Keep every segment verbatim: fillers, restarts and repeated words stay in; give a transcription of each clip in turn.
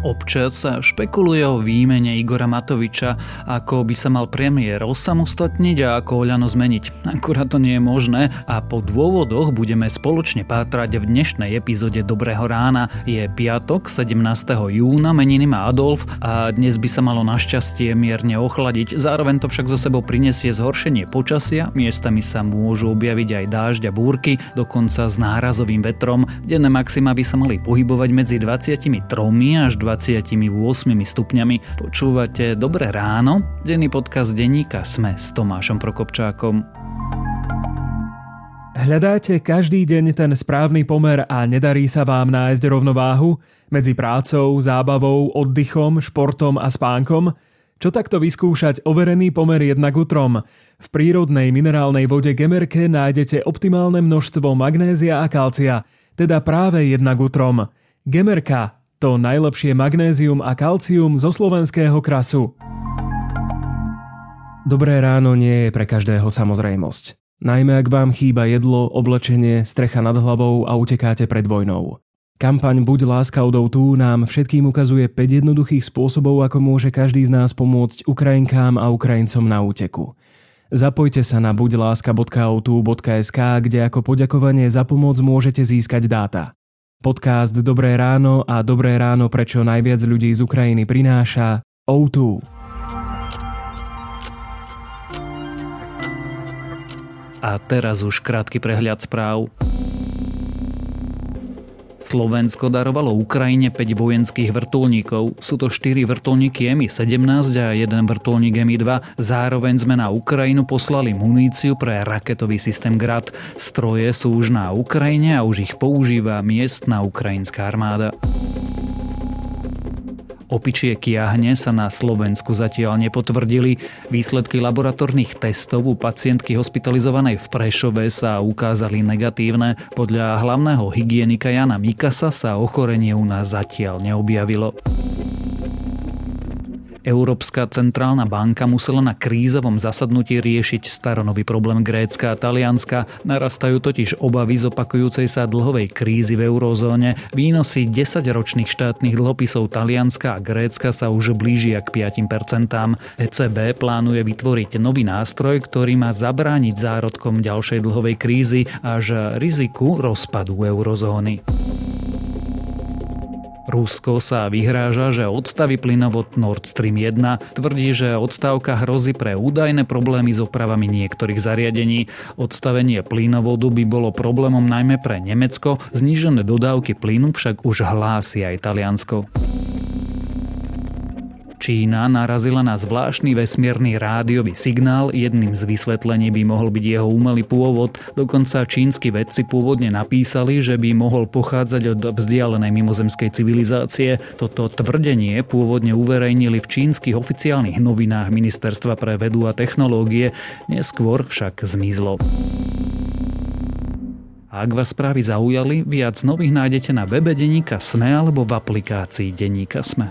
Občas sa špekuluje o výmene Igora Matoviča, ako by sa mal premiér osamostatniť a ako Oľano zmeniť. Akurát to nie je možné a po dôvodoch budeme spoločne pátrať v dnešnej epizóde Dobrého rána. Je piatok, sedemnásteho júna, meniny má Adolf a dnes by sa malo našťastie mierne ochladiť. Zároveň to však zo sebou prinesie zhoršenie počasia, miestami sa môžu objaviť aj dážď a búrky, dokonca s nárazovým vetrom. Denné maxima by sa mali pohybovať medzi dvadsaťtri až dvadsaťosem stupňami. Počúvate Dobré ráno, denný podcast denníka SME s Tomášom Prokopčákom. Hľadáte každý deň ten správny pomer a nedarí sa vám nájsť rovnováhu medzi prácou, zábavou, oddychom, športom a spánkom? Čo takto vyskúšať overený pomer jedna k utrom? V prírodnej minerálnej vode Gemerke nájdete optimálne množstvo magnézia a kalcia, teda práve jedna k utrom. Gemerka, to najlepšie magnézium a kalcium zo slovenského krasu. Dobré ráno nie je pre každého samozrejmosť. Najmä ak vám chýba jedlo, oblečenie, strecha nad hlavou a utekáte pred vojnou. Kampaň Buď Láska odov tu nám všetkým ukazuje päť jednoduchých spôsobov, ako môže každý z nás pomôcť Ukrajinkám a Ukrajincom na úteku. Zapojte sa na buďláska bodka o tu bodka es ká, kde ako poďakovanie za pomoc môžete získať dáta. Podcast Dobré ráno a Dobré ráno, prečo najviac ľudí z Ukrajiny prináša ó dva. A teraz už krátky prehľad správ. Slovensko darovalo Ukrajine päť vojenských vrtuľníkov. Sú to štyri vrtuľníky em i sedemnásť a jeden vrtuľník em i dva. Zároveň sme na Ukrajinu poslali muníciu pre raketový systém Grad. Stroje sú už na Ukrajine a už ich používa miestna ukrajinská armáda. Opičie kiahne sa na Slovensku zatiaľ nepotvrdili. Výsledky laboratórnych testov u pacientky hospitalizovanej v Prešove sa ukázali negatívne. Podľa hlavného hygienika Jana Mikasa sa ochorenie u nás zatiaľ neobjavilo. Európska centrálna banka musela na krízovom zasadnutí riešiť staronový problém Grécka a Talianska. Narastajú totiž obavy z opakujúcej sa dlhovej krízy v eurozóne. Výnosy desaťročných štátnych dlhopisov Talianska a Grécka sa už blížia k päť percent. é cé bé plánuje vytvoriť nový nástroj, ktorý má zabrániť zárodkom ďalšej dlhovej krízy až riziku rozpadu eurozóny. Rusko sa vyhráža, že odstaví plynovod Nord Stream jeden. Tvrdí, že odstávka hrozí pre údajné problémy s opravami niektorých zariadení. Odstavenie plynovodu by bolo problémom najmä pre Nemecko, znížené dodávky plynu však už hlási aj Taliansko. Čína narazila na zvláštny vesmierny rádiový signál, jedným z vysvetlení by mohol byť jeho umelý pôvod. Dokonca čínsky vedci pôvodne napísali, že by mohol pochádzať od vzdialenej mimozemskej civilizácie. Toto tvrdenie pôvodne uverejnili v čínskych oficiálnych novinách Ministerstva pre vedu a technológie, neskôr však zmizlo. A ak vás správy zaujali, viac nových nájdete na webe denníka SME alebo v aplikácii denníka SME.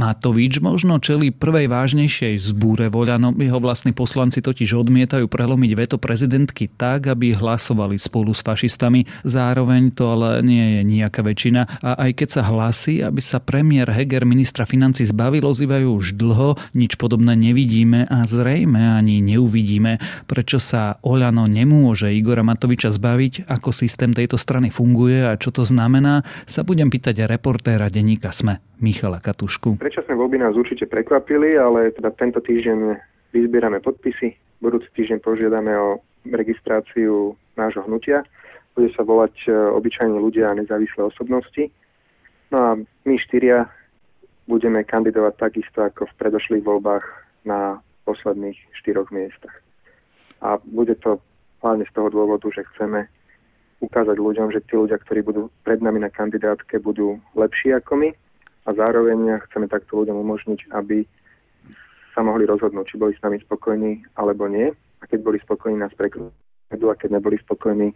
Matovič možno čelí prvej vážnejšej zbúre v Oľano. Jeho vlastní poslanci totiž odmietajú prelomiť veto prezidentky tak, aby hlasovali spolu s fašistami. Zároveň to ale nie je nejaká väčšina. A aj keď sa hlasí, aby sa premiér Heger ministra financí zbavil, ozývajú už dlho. Nič podobné nevidíme a zrejme ani neuvidíme. Prečo sa Oľano nemôže Igora Matoviča zbaviť, ako systém tejto strany funguje a čo to znamená, sa budem pýtať reportéra denníka SME Michala Katušku. Predčasné voľby nás určite prekvapili, ale teda tento týždeň vyzbierame podpisy. Budúci týždeň požiadame o registráciu nášho hnutia. Bude sa volať Obyčajní ľudia a nezávislé osobnosti. No a my štyria budeme kandidovať takisto ako v predošlých voľbách na posledných štyroch miestach. A bude to hlavne z toho dôvodu, že chceme ukázať ľuďom, že tí ľudia, ktorí budú pred nami na kandidátke, budú lepší ako my. A zároveň chceme takto ľuďom umožniť, aby sa mohli rozhodnúť, či boli s nami spokojní alebo nie. A keď boli spokojní, nás prekladú, a keď neboli spokojní,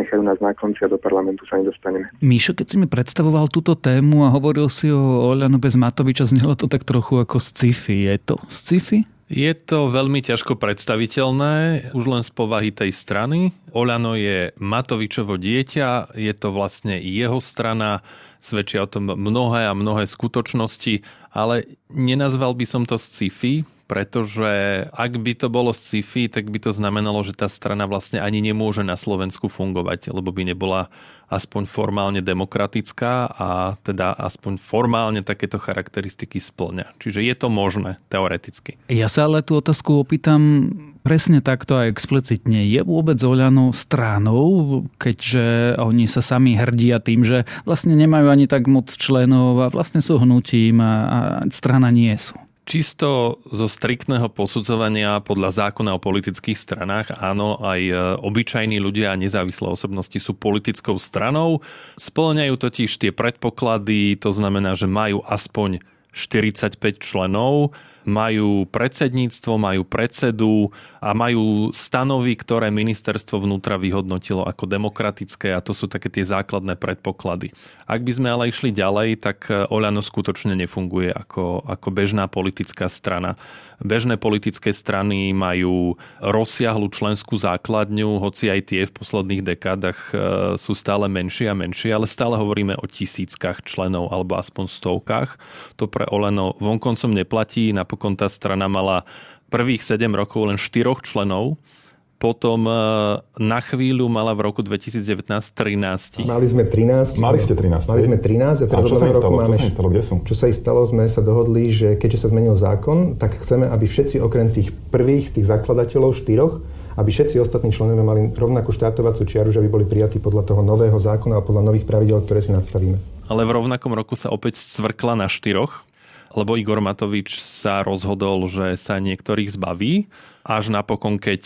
nechajú nás na konci a do parlamentu sa nedostaneme. Mišo, keď si mi predstavoval túto tému a hovoril si o Oľano bez Matoviča, znelo to tak trochu ako sci-fi. Je to sci-fi? Je to veľmi ťažko predstaviteľné, už len z povahy tej strany. Oľano je Matovičovo dieťa, je to vlastne jeho strana, svedčia o tom mnohé a mnohé skutočnosti, ale nenazval by som to sci-fi, pretože ak by to bolo sci-fi, tak by to znamenalo, že tá strana vlastne ani nemôže na Slovensku fungovať, lebo by nebola aspoň formálne demokratická a teda aspoň formálne takéto charakteristiky spĺňa. Čiže je to možné teoreticky. Ja sa ale tú otázku opýtam presne takto a explicitne. Je vôbec Oľano stranou, keďže oni sa sami hrdia tým, že vlastne nemajú ani tak moc členov a vlastne sú hnutím a, a strana nie sú? Čisto zo striktného posudzovania podľa zákona o politických stranách, áno, aj obyčajní ľudia a nezávislé osobnosti sú politickou stranou. Spĺňajú totiž tie predpoklady, to znamená, že majú aspoň štyridsaťpäť členov, majú predsedníctvo, majú predsedu a majú stanovy, ktoré ministerstvo vnútra vyhodnotilo ako demokratické, a to sú také tie základné predpoklady. Ak by sme ale išli ďalej, tak Oľano skutočne nefunguje ako, ako bežná politická strana. Bežné politické strany majú rozsiahlu členskú základňu, hoci aj tie v posledných dekádach sú stále menšie a menšie, ale stále hovoríme o tisíckach členov alebo aspoň stovkách. To pre Oľano vonkoncom neplatí, napokon tá strana mala prvých sedem rokov len štyroch členov, potom na chvíľu mala v roku dvetisícdevätnásť trinásť. Mali sme trinásť. Mali ste trinásť. Mali sme trinásť. A, a čo sa im stalo? Máme, čo sa im stalo? Kde sú? Čo sa im stalo? Sme sa dohodli, že keďže sa zmenil zákon, tak chceme, aby všetci okrem tých prvých, tých zakladateľov, štyroch, aby všetci ostatní členovia mali rovnakú štartovaciu čiaru, že by boli prijatí podľa toho nového zákona a podľa nových pravidiel, ktoré si nadstavíme. Ale v rovnakom roku sa opäť scvrkla na štyroch, lebo Igor Matovič sa rozhodol, že sa niektorých zbaví. Až napokon, keď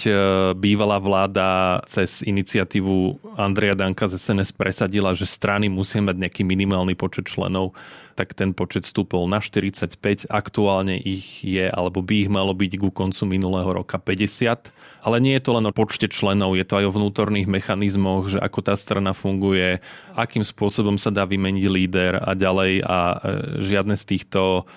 bývalá vláda cez iniciatívu Andreja Danka z es en es presadila, že strany musia mať nejaký minimálny počet členov, tak ten počet stúpol na štyridsaťpäť. Aktuálne ich je, alebo by ich malo byť ku koncu minulého roka päťdesiat. Ale nie je to len o počte členov, je to aj o vnútorných mechanizmoch, že ako tá strana funguje, akým spôsobom sa dá vymeniť líder a ďalej, a žiadne z týchto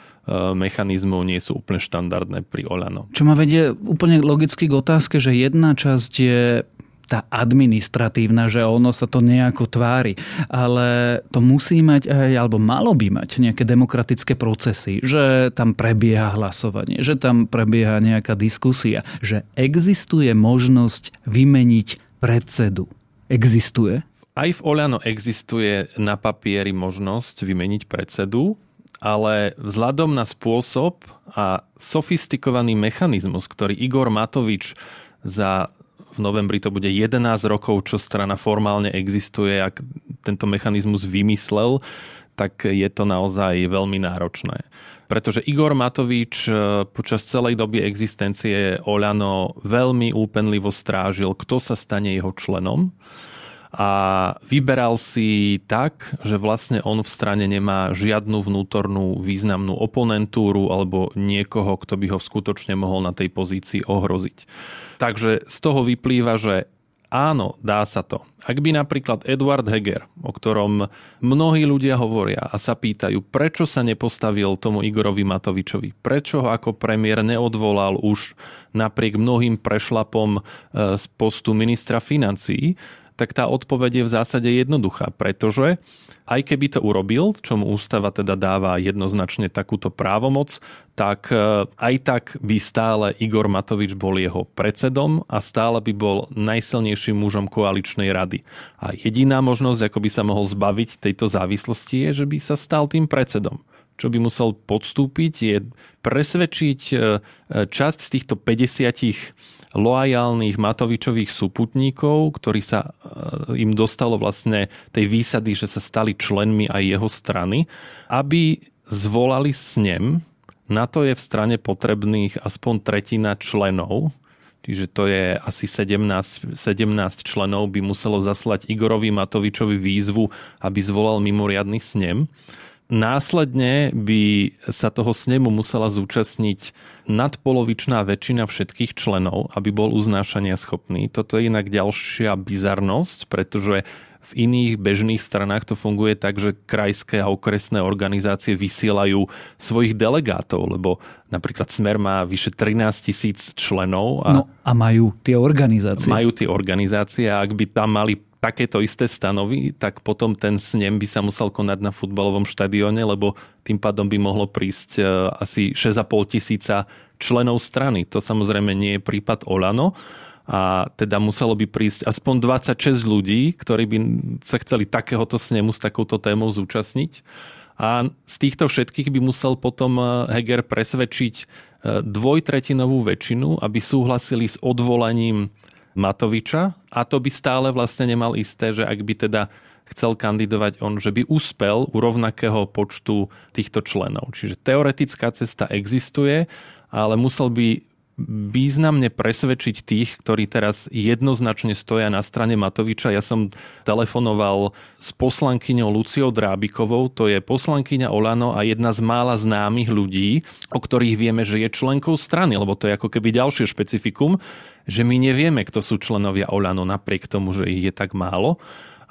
mechanizmov nie sú úplne štandardné pri Oľano. Čo ma vedie úplne logicky k otázke, že jedna časť je tá administratívna, že ono sa to nejako tvári, ale to musí mať aj, alebo malo by mať nejaké demokratické procesy, že tam prebieha hlasovanie, že tam prebieha nejaká diskusia, že existuje možnosť vymeniť predsedu. Existuje? Aj v Oľano existuje na papieri možnosť vymeniť predsedu, ale vzhľadom na spôsob a sofistikovaný mechanizmus, ktorý Igor Matovič za, v novembri to bude jedenásť rokov, čo strana formálne existuje, a tento mechanizmus vymyslel, tak je to naozaj veľmi náročné. Pretože Igor Matovič počas celej doby existencie Oľano veľmi úpenlivo strážil, kto sa stane jeho členom. A vyberal si tak, že vlastne on v strane nemá žiadnu vnútornú významnú oponentúru alebo niekoho, kto by ho skutočne mohol na tej pozícii ohroziť. Takže z toho vyplýva, že áno, dá sa to. Ak by napríklad Eduard Heger, o ktorom mnohí ľudia hovoria a sa pýtajú, prečo sa nepostavil tomu Igorovi Matovičovi, prečo ho ako premiér neodvolal už napriek mnohým prešlapom z postu ministra financií, tak tá odpoveď je v zásade jednoduchá, pretože aj keby to urobil, čomu ústava teda dáva jednoznačne takúto právomoc, tak aj tak by stále Igor Matovič bol jeho predsedom a stále by bol najsilnejším mužom koaličnej rady. A jediná možnosť, ako by sa mohol zbaviť tejto závislosti, je, že by sa stal tým predsedom. Čo by musel podstúpiť, je presvedčiť časť z týchto päťdesiatich loajálnych Matovičových súputníkov, ktorí sa im dostalo vlastne tej výsady, že sa stali členmi aj jeho strany, aby zvolali snem. Na to je v strane potrebných aspoň tretina členov, čiže to je asi sedemnásť, sedemnásť členov by muselo zaslať Igorovi Matovičovi výzvu, aby zvolal mimoriadny snem. Následne by sa toho snemu musela zúčastniť nadpolovičná väčšina všetkých členov, aby bol uznášania schopný. Toto je inak ďalšia bizarnosť, pretože V iných bežných stranách to funguje tak, že krajské a okresné organizácie vysielajú svojich delegátov, lebo napríklad Smer má vyše trinásť tisíc členov. A no a majú tie organizácie. Majú tie organizácie a ak by tam mali takéto isté stanovy, tak potom ten snem by sa musel konať na futbalovom štadióne, lebo tým pádom by mohlo prísť asi šesť a pol tisíca členov strany. To samozrejme nie je prípad Oľano. A teda muselo by prísť aspoň dvadsaťšesť ľudí, ktorí by sa chceli takéhoto snemu s takouto témou zúčastniť. A z týchto všetkých by musel potom Heger presvedčiť dvojtretinovú väčšinu, aby súhlasili s odvolaním Matoviča, a to by stále vlastne nemal isté, že ak by teda chcel kandidovať on, že by uspel u rovnakého počtu týchto členov. Čiže teoretická cesta existuje, ale musel by významne presvedčiť tých, ktorí teraz jednoznačne stoja na strane Matoviča. Ja som telefonoval s poslankyňou Luciou Drábikovou, to je poslankyňa Oľano a jedna z mála známych ľudí, o ktorých vieme, že je členkou strany, lebo to je ako keby ďalšie špecifikum, že my nevieme, kto sú členovia Oľano, napriek tomu, že ich je tak málo.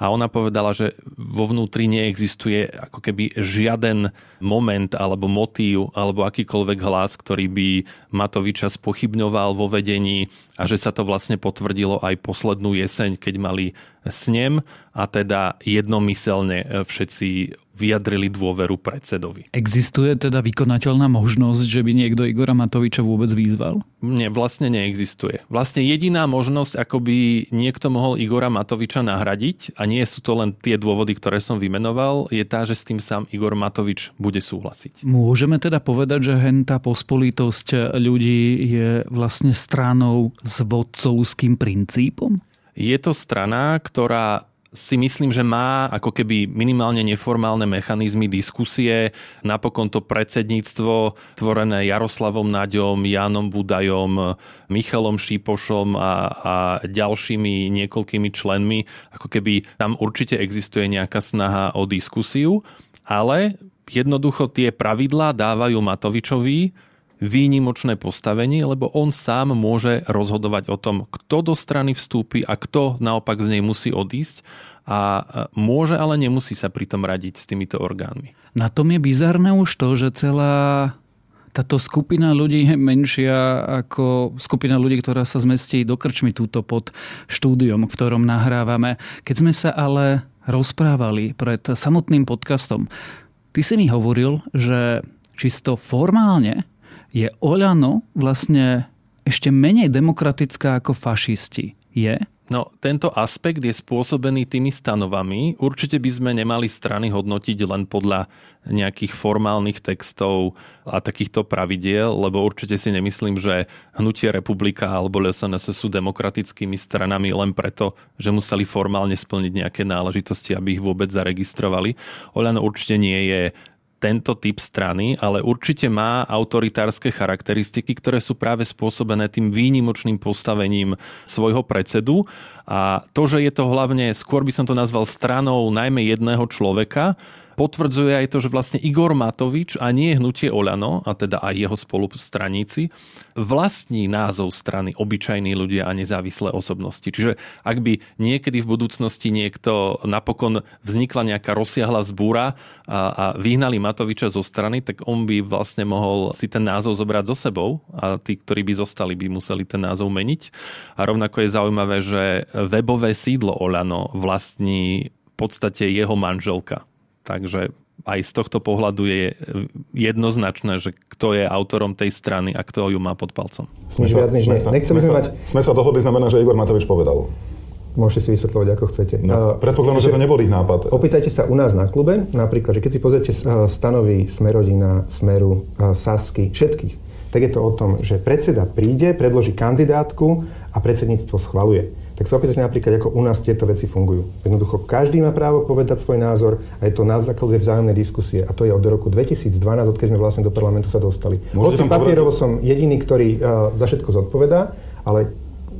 A ona povedala, že vo vnútri neexistuje ako keby žiaden moment alebo motív alebo akýkoľvek hlas, ktorý by Matoviča spochybňoval vo vedení a že sa to vlastne potvrdilo aj poslednú jeseň, keď mali snem a teda jednomyselne všetci vyjadrili dôveru predsedovi. Existuje teda vykonateľná možnosť, že by niekto Igora Matoviča vôbec vyzval? Nie, vlastne neexistuje. Vlastne jediná možnosť, ako by niekto mohol Igora Matoviča nahradiť, a nie sú to len tie dôvody, ktoré som vymenoval, je tá, že s tým sám Igor Matovič bude súhlasiť. Môžeme teda povedať, že hentá pospolitosť ľudí je vlastne stranou s vodcovským princípom? Je to strana, ktorá si myslím, že má ako keby minimálne neformálne mechanizmy diskusie. Napokon to predsedníctvo tvorené Jaroslavom Naďom, Jánom Budajom, Michalom Šípošom a, a ďalšími niekoľkými členmi. Ako keby tam určite existuje nejaká snaha o diskusiu, ale jednoducho tie pravidlá dávajú Matovičovi výnimočné postavenie, lebo on sám môže rozhodovať o tom, kto do strany vstúpi a kto naopak z nej musí odísť a môže, ale nemusí sa pritom radiť s týmito orgánmi. Na tom je bizarné už to, že celá táto skupina ľudí je menšia ako skupina ľudí, ktorá sa zmestí do krčmy túto pod štúdiom, v ktorom nahrávame. Keď sme sa ale rozprávali pred samotným podcastom, ty si mi hovoril, že čisto formálne je Oľano vlastne ešte menej demokratická ako fašisti? Je? No, tento aspekt je spôsobený tými stanovami. Určite by sme nemali strany hodnotiť len podľa nejakých formálnych textov a takýchto pravidiel, lebo určite si nemyslím, že Hnutie Republika alebo es en es sú demokratickými stranami len preto, že museli formálne splniť nejaké náležitosti, aby ich vôbec zaregistrovali. Oľano určite nie je tento typ strany, ale určite má autoritárske charakteristiky, ktoré sú práve spôsobené tým výnimočným postavením svojho predsedu. A to, že je to hlavne, skôr by som to nazval stranou najmä jedného človeka, potvrdzuje aj to, že vlastne Igor Matovič a nie hnutie Oľano, a teda aj jeho spolustraníci, vlastní názov strany Obyčajní ľudia a nezávislé osobnosti. Čiže ak by niekedy v budúcnosti niekto napokon vznikla nejaká rozsiahla zbúra a, a vyhnali Matoviča zo strany, tak on by vlastne mohol si ten názov zobrať so sebou a tí, ktorí by zostali, by museli ten názov meniť. A rovnako je zaujímavé, že webové sídlo Oľano vlastní v podstate jeho manželka. Takže aj z tohto pohľadu je jednoznačné, že kto je autorom tej strany a kto ju má pod palcom. Sme sa, sme sa, sme sa, sme sa dohodli, znamená, že Igor Matovič povedal. Môžete si vysvetľovať, ako chcete. No, predpokladám, že to nebol ich nápad. Opýtajte sa u nás na klube, napríklad, že keď si pozriete stanovy Smerodina, Smeru, Sasky, všetkých, tak je to o tom, že predseda príde, predloží kandidátku a predsedníctvo schvaľuje. Tak sa opýtate napríklad, ako u nás tieto veci fungujú. Jednoducho, každý má právo povedať svoj názor a je to na základe vzájomnej diskusie. A to je od roku dvetisícdvanásť, odkedy sme vlastne do parlamentu sa dostali. Hoci papierovo som jediný, ktorý uh, za všetko zodpovedá, ale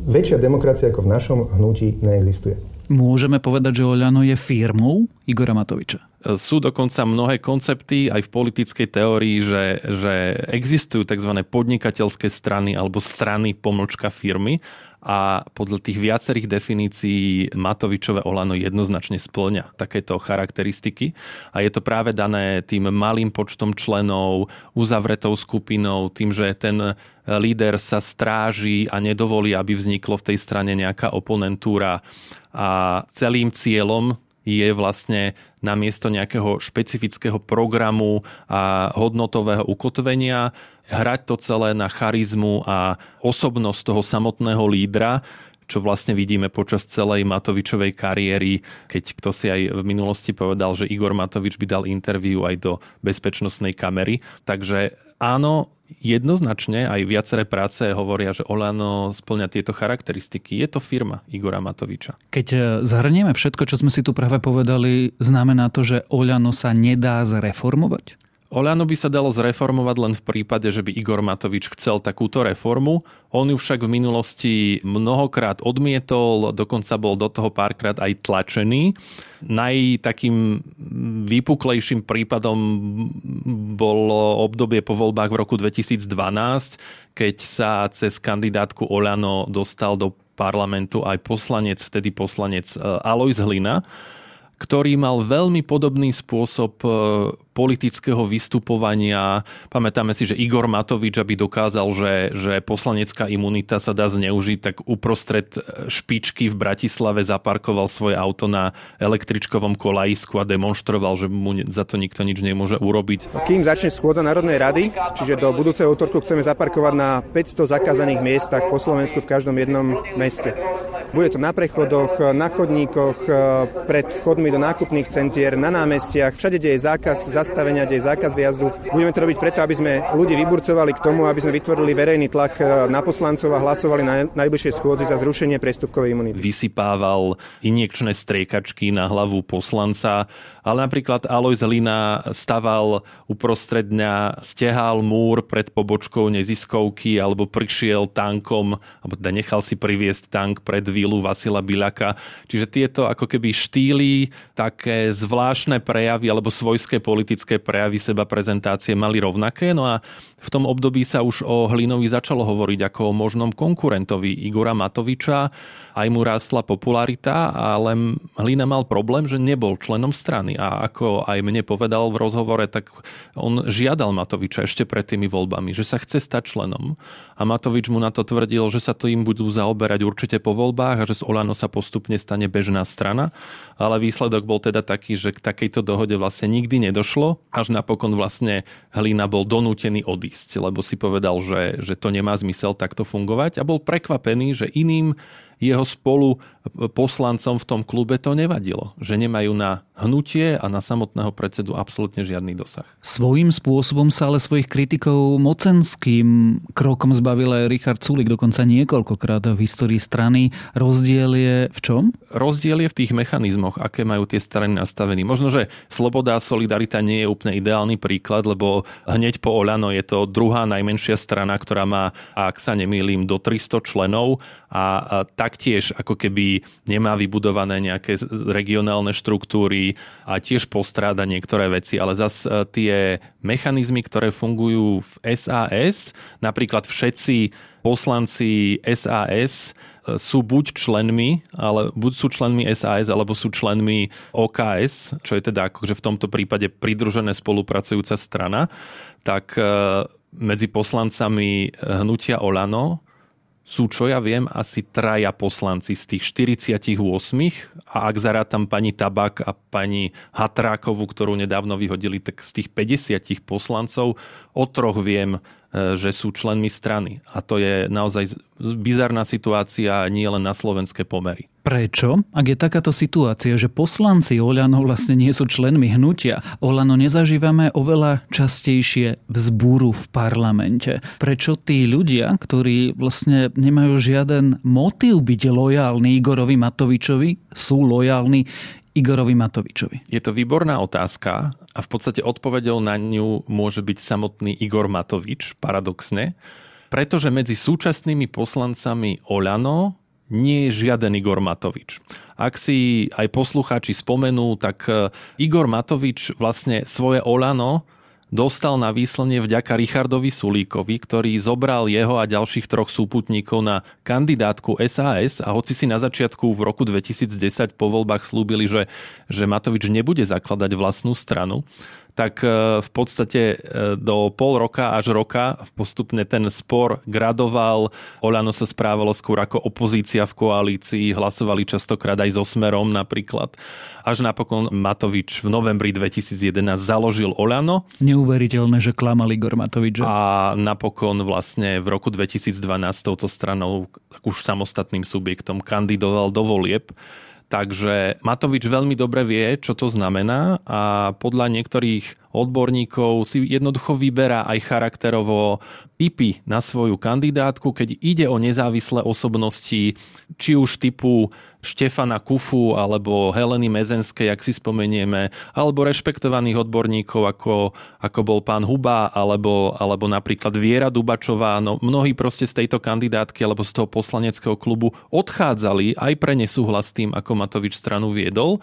väčšia demokracia ako v našom hnutí neexistuje. Môžeme povedať, že Oľano je firmou Igora Matoviča? Sú dokonca mnohé koncepty aj v politickej teórii, že, že existujú tzv. Podnikateľské strany alebo strany pomlčka firmy. a podľa tých viacerých definícií Matovičové Oľano jednoznačne spĺňa takéto charakteristiky a je to práve dané tým malým počtom členov, uzavretou skupinou, tým, že ten líder sa stráži a nedovolí, aby vzniklo v tej strane nejaká oponentúra a celým cieľom je vlastne namiesto nejakého špecifického programu a hodnotového ukotvenia hrať to celé na charizmu a osobnosť toho samotného lídra, čo vlastne vidíme počas celej Matovičovej kariéry, keď kto si aj v minulosti povedal, že Igor Matovič by dal interview aj do bezpečnostnej kamery. Takže áno, jednoznačne aj viaceré práce hovoria, že Oľano spĺňa tieto charakteristiky. Je to firma Igora Matoviča. Keď zhrnieme všetko, čo sme si tu práve povedali, znamená to, že Oľano sa nedá zreformovať? Oľano by sa dalo zreformovať len v prípade, že by Igor Matovič chcel takúto reformu. On ju však v minulosti mnohokrát odmietol, dokonca bol do toho párkrát aj tlačený. Najtakým výpuklejším prípadom bolo obdobie po voľbách v roku dvetisícdvanásť, keď sa cez kandidátku Oľano dostal do parlamentu aj poslanec, vtedy poslanec Alojz Hlina, ktorý mal veľmi podobný spôsob politického vystupovania. Pamätáme si, že Igor Matovič, aby dokázal, že, že poslanecká imunita sa dá zneužiť, tak uprostred špičky v Bratislave zaparkoval svoje auto na električkovom kolajisku a demonstroval, že mu za to nikto nič nemôže urobiť. Kým začne schôdza Národnej rady, čiže do budúceho útorku chceme zaparkovať na päťsto zakázaných miestach po Slovensku v každom jednom meste. Bude to na prechodoch, na chodníkoch, pred vchodmi do nákupných centier, na námestiach, všade, kde je zákaz zastavenia, kde je zákaz výjazdu. Budeme to robiť preto, aby sme ľudí vyburcovali k tomu, aby sme vytvorili verejný tlak na poslancov a hlasovali na najbližšej schôdzi za zrušenie priestupkovej imunity. Vysypával injekčné striekačky na hlavu poslanca, ale napríklad Alojz Hlina staval uprostred dňa, stehal múr pred pobočkou neziskovky alebo prišiel tankom, alebo teda nechal si priviesť tank pred vílu Vasila Biľaka. Čiže tieto ako keby štýly, také zvláštne prejavy alebo svojské politické prejavy seba prezentácie mali rovnaké. No a v tom období sa už o Hlinovi začalo hovoriť ako o možnom konkurentovi Igora Matoviča. Aj mu rástla popularita, ale Hlina mal problém, že nebol členom strany. A ako aj mne povedal v rozhovore, tak on žiadal Matoviča ešte pred tými voľbami, že sa chce stať členom. A Matovič mu na to tvrdil, že sa tým budú zaoberať určite po voľbách a že z Oľano sa postupne stane bežná strana. Ale výsledok bol teda taký, že k takejto dohode vlastne nikdy nedošlo. Až napokon vlastne Hlina bol donútený odísť, lebo si povedal, že, že to nemá zmysel takto fungovať. A bol prekvapený, že iným jeho spolu poslancom v tom klube to nevadilo, že nemajú na hnutie a na samotného predsedu absolútne žiadny dosah. Svojím spôsobom sa ale svojich kritikov mocenským krokom zbavil aj Richard Sulík dokonca niekoľkokrát v histórii strany. Rozdiel je v čom? Rozdiel je v tých mechanizmoch, aké majú tie strany nastavené. Možno, že Sloboda a Solidarita nie je úplne ideálny príklad, lebo hneď po Oľano je to druhá najmenšia strana, ktorá má, ak sa nemýlim, do tristo členov a tak tiež ako keby nemá vybudované nejaké regionálne štruktúry a tiež postráda niektoré veci, ale zase tie mechanizmy, ktoré fungujú v es a es, napríklad všetci poslanci es a es sú buď členmi, ale buď sú členmi es a es, alebo sú členmi ó ká es, čo je teda akože v tomto prípade pridružené spolupracujúca strana, tak medzi poslancami hnutia Oľano sú, čo ja viem, asi traja poslanci z tých štyridsaťosem a ak zarátam pani Tabak a pani Hatrákovú, ktorú nedávno vyhodili, tak z tých päťdesiat poslancov o troch viem, že sú členmi strany. A to je naozaj bizarná situácia nie len na slovenské pomery. Prečo, ak je takáto situácia, že poslanci Oľano vlastne nie sú členmi hnutia, Oľano nezažívame oveľa častejšie vzbúru v parlamente? Prečo tí ľudia, ktorí vlastne nemajú žiaden motív byť lojálni Igorovi Matovičovi, sú lojálni Igorovi Matovičovi? Je to výborná otázka a v podstate odpoveďou na ňu môže byť samotný Igor Matovič, paradoxne, pretože medzi súčasnými poslancami Oľano nie je žiaden Igor Matovič. Ak si aj poslucháči spomenú, tak Igor Matovič vlastne svoje Oľano dostal na výslnie vďaka Richardovi Sulíkovi, ktorý zobral jeho a ďalších troch súputníkov na kandidátku es a es a hoci si na začiatku v roku dvetisícdesať po voľbách slúbili, že, že Matovič nebude zakladať vlastnú stranu, tak v podstate do pol roka až roka postupne ten spor gradoval. Oľano sa správalo skôr ako opozícia v koalícii, hlasovali častokrát aj so Smerom napríklad. Až napokon Matovič v novembri dvetisícjedenásť založil Oľano. Neuveriteľné, že klamal Igor Matovič. A napokon vlastne v roku dvetisícdvanásť touto stranou už samostatným subjektom kandidoval do volieb. Takže Matovič veľmi dobre vie, čo to znamená a podľa niektorých odborníkov si jednoducho vyberá aj charakterovo typy na svoju kandidátku, keď ide o nezávislé osobnosti, či už typu Štefana Kufu alebo Heleny Mezenskej, ak si spomenieme, alebo rešpektovaných odborníkov, ako, ako bol pán Huba, alebo, alebo napríklad Viera Dubačová. No, mnohí proste z tejto kandidátky alebo z toho poslaneckého klubu odchádzali aj pre nesúhlas s tým, ako Matovič stranu viedol,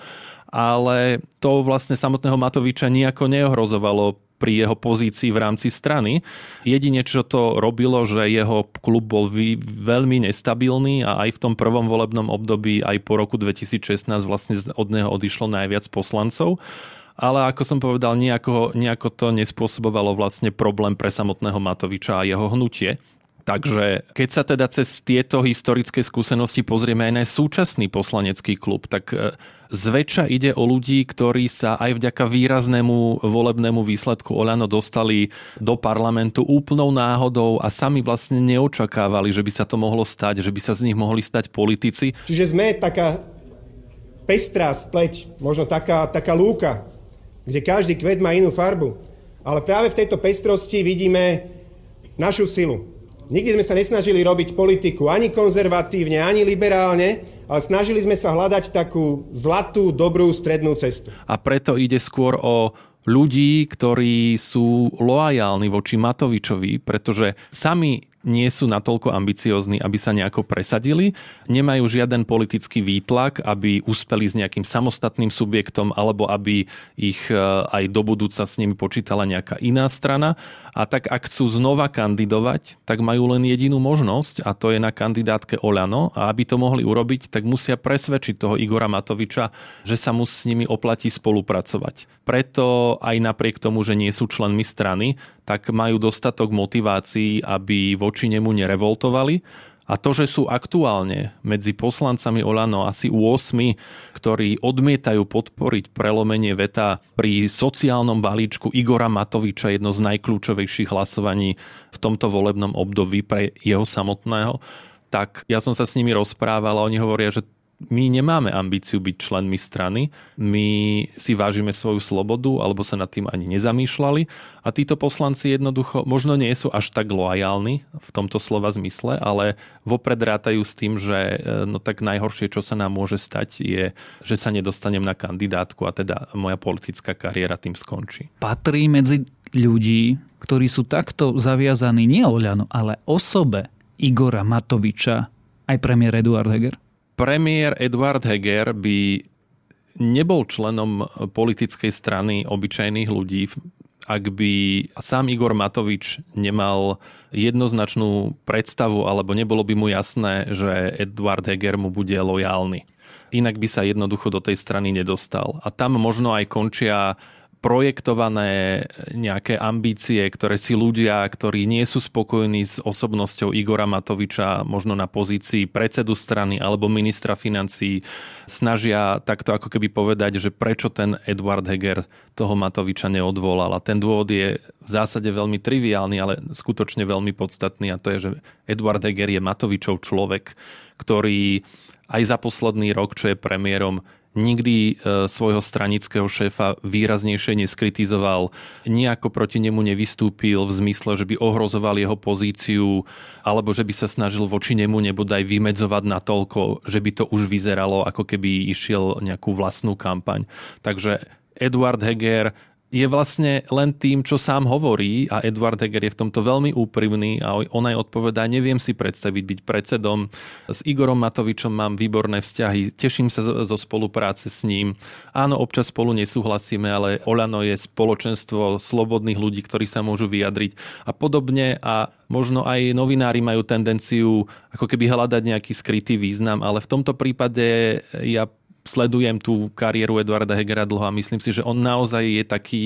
ale to vlastne samotného Matoviča nejako neohrozovalo pri jeho pozícii v rámci strany. Jedine, čo to robilo, že jeho klub bol veľmi nestabilný a aj v tom prvom volebnom období, aj po roku dvetisícšestnásť vlastne od neho odišlo najviac poslancov. Ale ako som povedal, nejako, nejako to nespôsobovalo vlastne problém pre samotného Matoviča a jeho hnutie. Takže keď sa teda cez tieto historické skúsenosti pozrieme aj na súčasný poslanecký klub, tak zväčša ide o ľudí, ktorí sa aj vďaka výraznému volebnému výsledku Oľano dostali do parlamentu úplnou náhodou a sami vlastne neočakávali, že by sa to mohlo stať, že by sa z nich mohli stať politici. Čiže sme taká pestrá spleť, možno taká, taká lúka, kde každý kvet má inú farbu. Ale práve v tejto pestrosti vidíme našu silu. Nikdy sme sa nesnažili robiť politiku ani konzervatívne, ani liberálne, ale snažili sme sa hľadať takú zlatú, dobrú strednú cestu. A preto ide skôr o ľudí, ktorí sú loajálni voči Matovičovi, pretože sami nie sú natoľko ambiciózni, aby sa nejako presadili, nemajú žiaden politický výtlak, aby uspeli s nejakým samostatným subjektom alebo aby ich aj do budúca s nimi počítala nejaká iná strana. A tak ak chcú znova kandidovať, tak majú len jedinú možnosť a to je na kandidátke Oľano a aby to mohli urobiť, tak musia presvedčiť toho Igora Matoviča, že sa mu s nimi oplatí spolupracovať. Preto aj napriek tomu, že nie sú členmi strany, tak majú dostatok motivácií, aby voči nemu nerevoltovali. A to, že sú aktuálne medzi poslancami Oľano asi osem, ktorí odmietajú podporiť prelomenie veta pri sociálnom balíčku Igora Matoviča, jedno z najkľúčovejších hlasovaní v tomto volebnom období pre jeho samotného, tak ja som sa s nimi rozprával a oni hovoria, že my nemáme ambíciu byť členmi strany, my si vážime svoju slobodu, alebo sa nad tým ani nezamýšľali a títo poslanci jednoducho možno nie sú až tak loajálni v tomto slova zmysle, ale vopred rátajú s tým, že no tak najhoršie, čo sa nám môže stať, je, že sa nedostanem na kandidátku a teda moja politická kariéra tým skončí. Patrí medzi ľudí, ktorí sú takto zaviazaní nie Oľano, ale osobe Igora Matoviča aj premiér Eduard Heger? Premiér Eduard Heger by nebol členom politickej strany obyčajných ľudí, ak by sám Igor Matovič nemal jednoznačnú predstavu, alebo nebolo by mu jasné, že Eduard Heger mu bude lojálny. Inak by sa jednoducho do tej strany nedostal. A tam možno aj končia projektované nejaké ambície, ktoré si ľudia, ktorí nie sú spokojní s osobnosťou Igora Matoviča, možno na pozícii predsedu strany alebo ministra financií, snažia takto ako keby povedať, že prečo ten Eduard Heger toho Matoviča neodvolal. A ten dôvod je v zásade veľmi triviálny, ale skutočne veľmi podstatný a to je, že Eduard Heger je Matovičov človek, ktorý aj za posledný rok, čo je premiérom, nikdy svojho stranického šéfa výraznejšie neskritizoval, nejako proti nemu nevystúpil v zmysle, že by ohrozoval jeho pozíciu alebo že by sa snažil voči nemu nebodaj vymedzovať natoľko, že by to už vyzeralo, ako keby išiel nejakú vlastnú kampaň. Takže Eduard Heger je vlastne len tým, čo sám hovorí, a Eduard Heger je v tomto veľmi úprimný a on aj odpovedá, neviem si predstaviť byť predsedom. S Igorom Matovičom mám výborné vzťahy, teším sa zo spolupráce s ním. Áno, občas spolu nesúhlasíme, ale Oľano je spoločenstvo slobodných ľudí, ktorí sa môžu vyjadriť a podobne. A možno aj novinári majú tendenciu ako keby hľadať nejaký skrytý význam, ale v tomto prípade ja sledujem tú kariéru Eduarda Hegera dlho a myslím si, že on naozaj je taký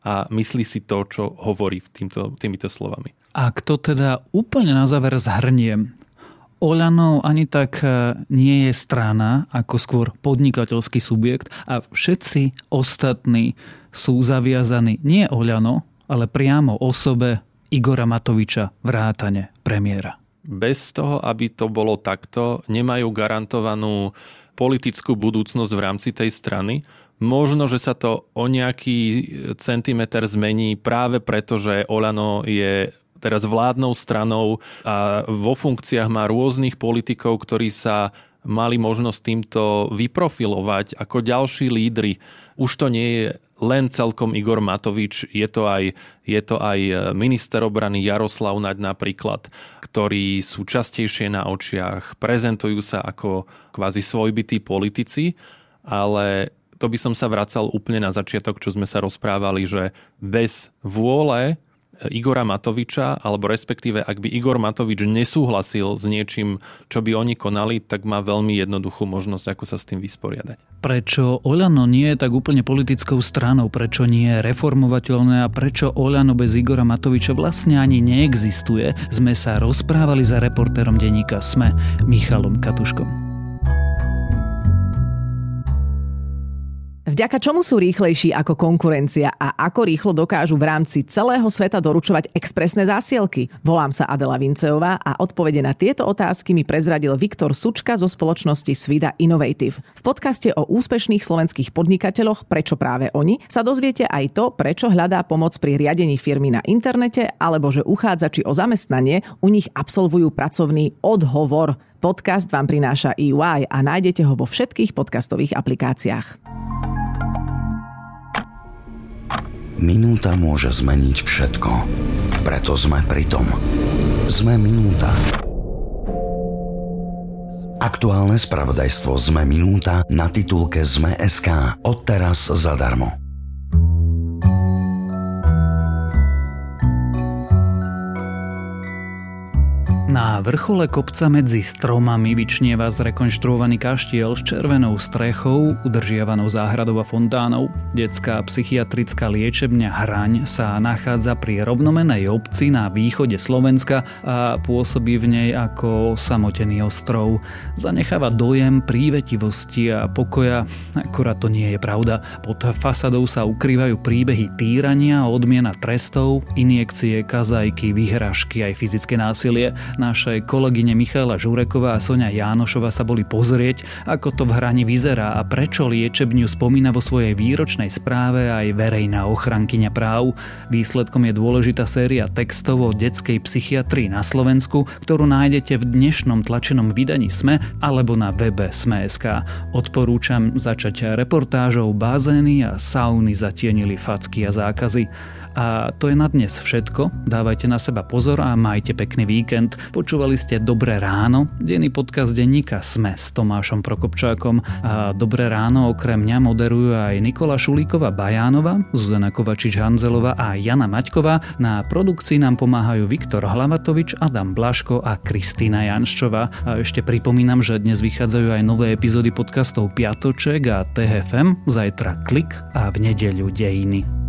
a myslí si to, čo hovorí týmto, týmito slovami. A kto teda úplne na záver zhrniem, Oľano ani tak nie je strana, ako skôr podnikateľský subjekt a všetci ostatní sú zaviazaní nie Oľano, ale priamo osobe Igora Matoviča vrátane premiéra. Bez toho, aby to bolo takto, nemajú garantovanú politickú budúcnosť v rámci tej strany. Možno, že sa to o nejaký centimeter zmení práve preto, že Oľano je teraz vládnou stranou a vo funkciách má rôznych politikov, ktorí sa mali možnosť týmto vyprofilovať ako ďalší lídri. Už to nie je len celkom Igor Matovič, je to aj, je to aj minister obrany Jaroslav Naď napríklad, ktorí sú častejšie na očiach, prezentujú sa ako kvázi svojbití politici, ale to by som sa vracal úplne na začiatok, čo sme sa rozprávali, že bez vôle Igora Matoviča, alebo respektíve ak by Igor Matovič nesúhlasil s niečím, čo by oni konali, tak má veľmi jednoduchú možnosť, ako sa s tým vysporiadať. Prečo Oľano nie je tak úplne politickou stranou? Prečo nie je reformovateľné? A prečo Oľano bez Igora Matoviča vlastne ani neexistuje? Sme sa rozprávali za reportérom denníka SME Michalom Katuškom. Vďaka čomu sú rýchlejší ako konkurencia a ako rýchlo dokážu v rámci celého sveta doručovať expresné zásielky? Volám sa Adela Vinceová a odpovede na tieto otázky mi prezradil Viktor Sučka zo spoločnosti Svida Innovative. V podcaste o úspešných slovenských podnikateľoch Prečo práve oni sa dozviete aj to, prečo hľadá pomoc pri riadení firmy na internete alebo že uchádzači o zamestnanie u nich absolvujú pracovný odhovor. Podcast vám prináša é vé a nájdete ho vo všetkých podcastových aplikáciách. Minúta môže zmeniť všetko. Preto sme pri tom. Sme minúta. Aktuálne spravodajstvo Sme minúta na titulke Sme bodka es ká. Odteraz zadarmo. Na vrchole kopca medzi stromami vyčnieva zrekonštruovaný kaštiel s červenou strechou, udržiavanou záhradou a fontánov. Detská psychiatrická liečebňa Hraň sa nachádza pri rovnomenej obci na východe Slovenska a pôsobí v nej ako samotený ostrov. Zanecháva dojem prívetivosti a pokoja, akorát to nie je pravda. Pod fasadou sa ukrývajú príbehy týrania, odmiena trestov, injekcie, kazajky, vyhrážky aj fyzické násilie. Naše kolegyne Michaela Žureková a Soňa Jánošová sa boli pozrieť, ako to v Hrani vyzerá a prečo liečebňu spomína vo svojej výročnej správe aj verejná ochrankyňa práv. Výsledkom je dôležitá séria textov o detskej psychiatrii na Slovensku, ktorú nájdete v dnešnom tlačenom vydaní SME alebo na webe es em e bodka es ká. Odporúčam začať reportážou bazény a sauny zatienili facky a zákazy. A to je na dnes všetko. Dávajte na seba pozor a majte pekný víkend. Počúvali ste Dobré ráno, denný podcast denníka SME s Tomášom Prokopčákom. A Dobré ráno okrem mňa moderujú aj Nikola Šulíková Bajánová, Zuzana Kovačič-Hanzelová a Jana Maťková. Na produkcii nám pomáhajú Viktor Hlavatovič, Adam Blaško a Kristýna Janščová. A ešte pripomínam, že dnes vychádzajú aj nové epizódy podcastov Piatoček a té há ef em, zajtra Klik a v nedeľu Dejiny.